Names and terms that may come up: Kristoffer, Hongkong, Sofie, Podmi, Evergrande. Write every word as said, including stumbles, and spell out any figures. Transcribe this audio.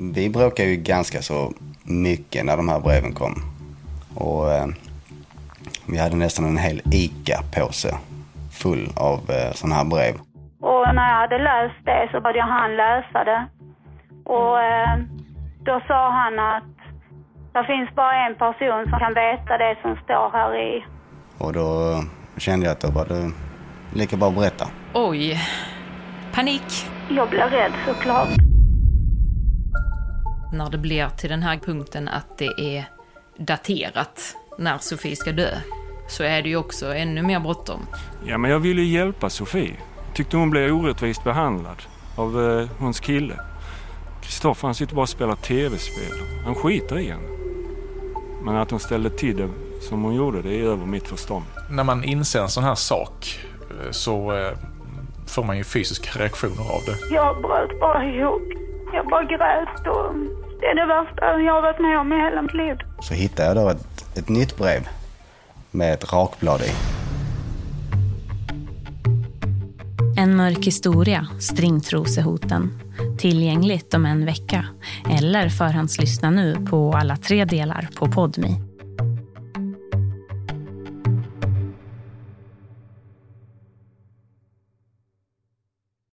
vi bråkade ju ganska så mycket när de här breven kom. Och eh, vi hade nästan en hel ICA-påse full av eh, sådana här brev. Och när jag hade löst det så började han lösa det. Och eh, då sa han att det finns bara en person som kan veta det som står här i. Och då kände jag att det var lika bra att berätta. Oj, panik. Jag blev rädd såklart. När det blir till den här punkten att det är daterat när Sofie ska dö, så är det ju också ännu mer bråttom. Ja, men jag ville ju hjälpa Sofie. Tyckte hon blev orättvist behandlad av eh, hans kille. Kristoffer, han sitter bara och spelar tv-spel. Han skiter i henne. Men att hon ställde till det som hon gjorde, det är över mitt förstånd. När man inser en sån här sak så eh, får man ju fysiska reaktioner av det. Jag bröt bara ihop. Jag bara grät och det är det värsta jag har varit med om i hela mitt liv. Så hittade jag då ett, ett nytt brev med ett rakblad i. En mörk historia, Stringtrosehoten. Tillgängligt om en vecka. Eller förhandslyssna nu på alla tre delar på Podmi.